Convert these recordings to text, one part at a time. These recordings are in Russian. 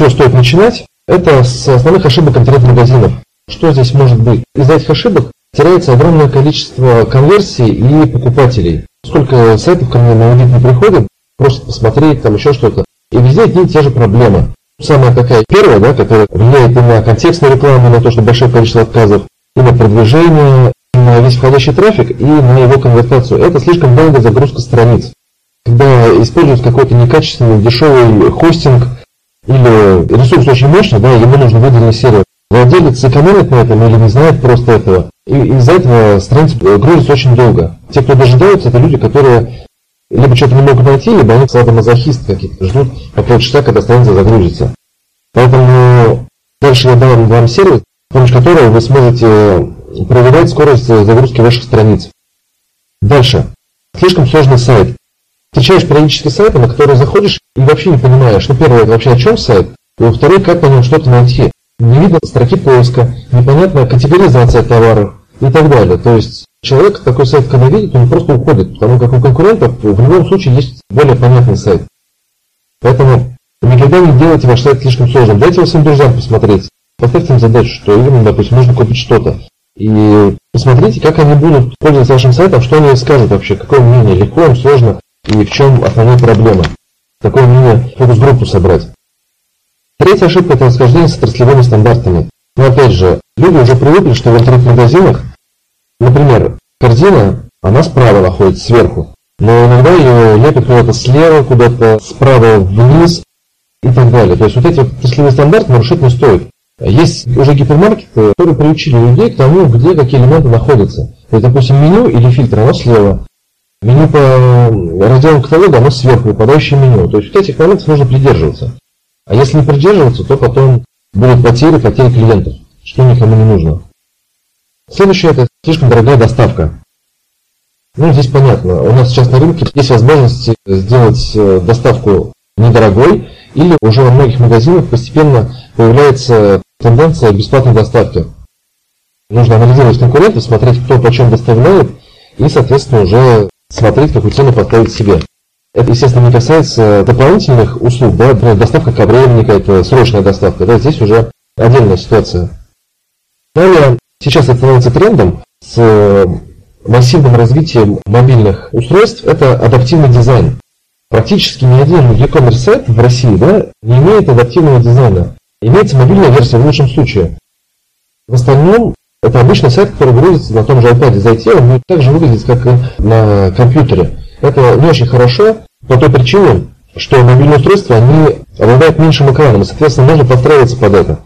чего стоит начинать, это с основных ошибок интернет-магазинов. Что здесь может быть? Из-за этих ошибок теряется огромное количество конверсий и покупателей. Сколько сайтов ко мне на аудит не приходит, просто посмотреть, там еще что-то. И везде одни и те же проблемы. Самая такая первая, да, которая влияет и на контекстную рекламу, на то, что большое количество отказов, и на продвижение, на весь входящий трафик и на его конвертацию. Это слишком долгая загрузка страниц. Когда используют какой-то некачественный, дешевый хостинг или ресурс очень мощный, да, ему нужно выделенный сервер. Владелец экономит на этом или не знает просто этого. И из-за этого страница грузится очень долго. Те, кто дожидаются, это люди, которые либо что-то не могут найти, либо они садомазохисты какие-то, ждут по полчаса, когда страница загрузится. Поэтому дальше я дам вам сервис, с помощью которого вы сможете проверять скорость загрузки ваших страниц. Дальше. Слишком сложный сайт. Встречаешь периодически сайты, на которые заходишь и вообще не понимаешь, что первое, это вообще о чем сайт, и во второй, как на нем что-то найти. Не видно строки поиска, непонятная категоризация товаров и так далее. То есть человек такой сайт, когда видит, он просто уходит, потому как у конкурентов в любом случае есть более понятный сайт. Поэтому никогда не делайте ваш сайт слишком сложным. Дайте его своим друзьям посмотреть. Поставьте им задачу, что именно, допустим, нужно купить что-то. И посмотрите, как они будут пользоваться вашим сайтом, что они скажут вообще, какое мнение, легко им, сложно и в чем основная проблема. Такое мнение фокус-группу собрать. Третья ошибка – это расхождение с отраслевыми стандартами. Но опять же, люди уже привыкли, что в интернет-магазинах, например, корзина, она справа находится, сверху. Но иногда ее лепят куда-то слева, куда-то справа вниз и так далее. То есть вот эти отраслевые стандарты нарушить не стоит. Есть уже гипермаркеты, которые приучили людей к тому, где какие элементы находятся. То есть, допустим, меню или фильтр, оно слева. Меню по разделу каталога, оно сверху, выпадающее меню. То есть вот этих моментов нужно придерживаться. А если не придерживаться, то потом будут потери клиентов, что никому не нужно. Следующее – это слишком дорогая доставка. Ну, здесь понятно. У нас сейчас на рынке есть возможность сделать доставку недорогой, или уже во многих магазинах постепенно появляется тенденция бесплатной доставки. Нужно анализировать конкурентов, смотреть, кто почем доставляет, и, соответственно, уже смотреть, какую цену поставить себе. Это, естественно, не касается дополнительных услуг, да, доставка ко времени, какая-то срочная доставка, да, здесь уже отдельная ситуация. Далее, сейчас это становится трендом с массивным развитием мобильных устройств, это адаптивный дизайн. Практически ни один e-commerce сайт в России, да, не имеет адаптивного дизайна. Имеется мобильная версия в лучшем случае. В остальном, это обычный сайт, который грузится на том же iPad. Зайти, он будет так же выглядеть, как и на компьютере. Это не очень хорошо по той причине, что мобильные устройства, они обладают меньшим экраном, и, соответственно, можно подстраиваться под это.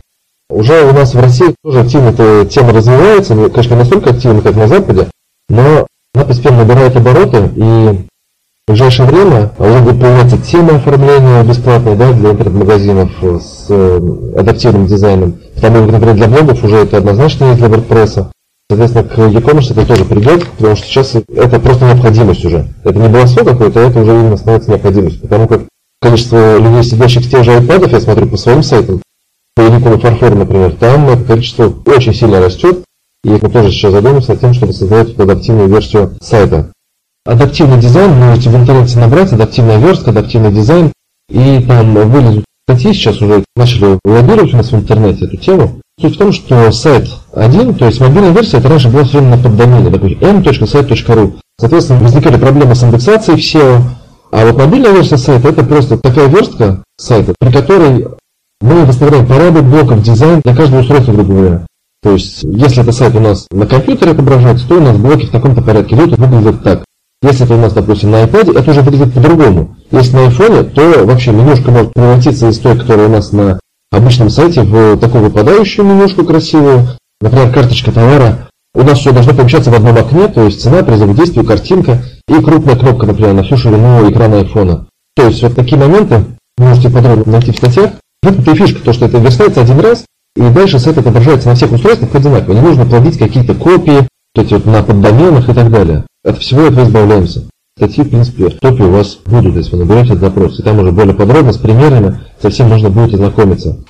Уже у нас в России тоже активно эта тема развивается, конечно, не настолько активно, как на Западе, но она постепенно набирает обороты, и в ближайшее время уже будет появляться тема оформления бесплатной, да, для интернет-магазинов с адаптивным дизайном. Потому что, например, для блогов уже это однозначно есть, для WordPress. Соответственно, к e-commerce это тоже придет, потому что сейчас это просто необходимость уже. Это не баловство какое-то, а это уже именно становится необходимость. Потому как количество людей, сидящих в тех же iPad'ов, я смотрю по своим сайтам, по Unicorn Farfore, например, там это количество очень сильно растет. И мы тоже сейчас задумываемся о том, чтобы создать адаптивную версию сайта. Адаптивный дизайн, можете в интернете набрать, адаптивная верстка, адаптивный дизайн, и там вылезут статьи, сейчас уже начали лоббировать у нас в интернете эту тему. Суть в том, что сайт один, то есть мобильная версия, это раньше была все время на поддомене, такой m.site.ru. Соответственно, возникали проблемы с индексацией в SEO, а вот мобильная версия сайта, это просто такая верстка сайта, при которой мы выставляем параметры блоков дизайн для каждого устройства, грубо говоря. То есть, если этот сайт у нас на компьютере отображается, то у нас блоки в таком-то порядке идут и выглядят так. Если это у нас, допустим, на iPad, это уже выглядит по-другому. Если на iPhone, то вообще менюшка может превратиться из той, которая у нас на обычном сайте, в такую выпадающую менюшку красивую. Например, карточка товара. У нас все должно помещаться в одном окне, то есть цена, призыв к действию, картинка и крупная кнопка, например, на всю ширину экрана iPhone. То есть вот такие моменты вы можете подробно найти в статьях. В этом-то и фишка, то, что это верстается один раз, и дальше сайт отображается на всех устройствах одинаково. Не нужно плодить какие-то копии, то есть вот на поддоменах и так далее. От всего этого избавляемся. Статьи, в принципе, в топе у вас будут, если вы наберете этот запрос. И там уже более подробно, с примерами, со всем можно будет ознакомиться.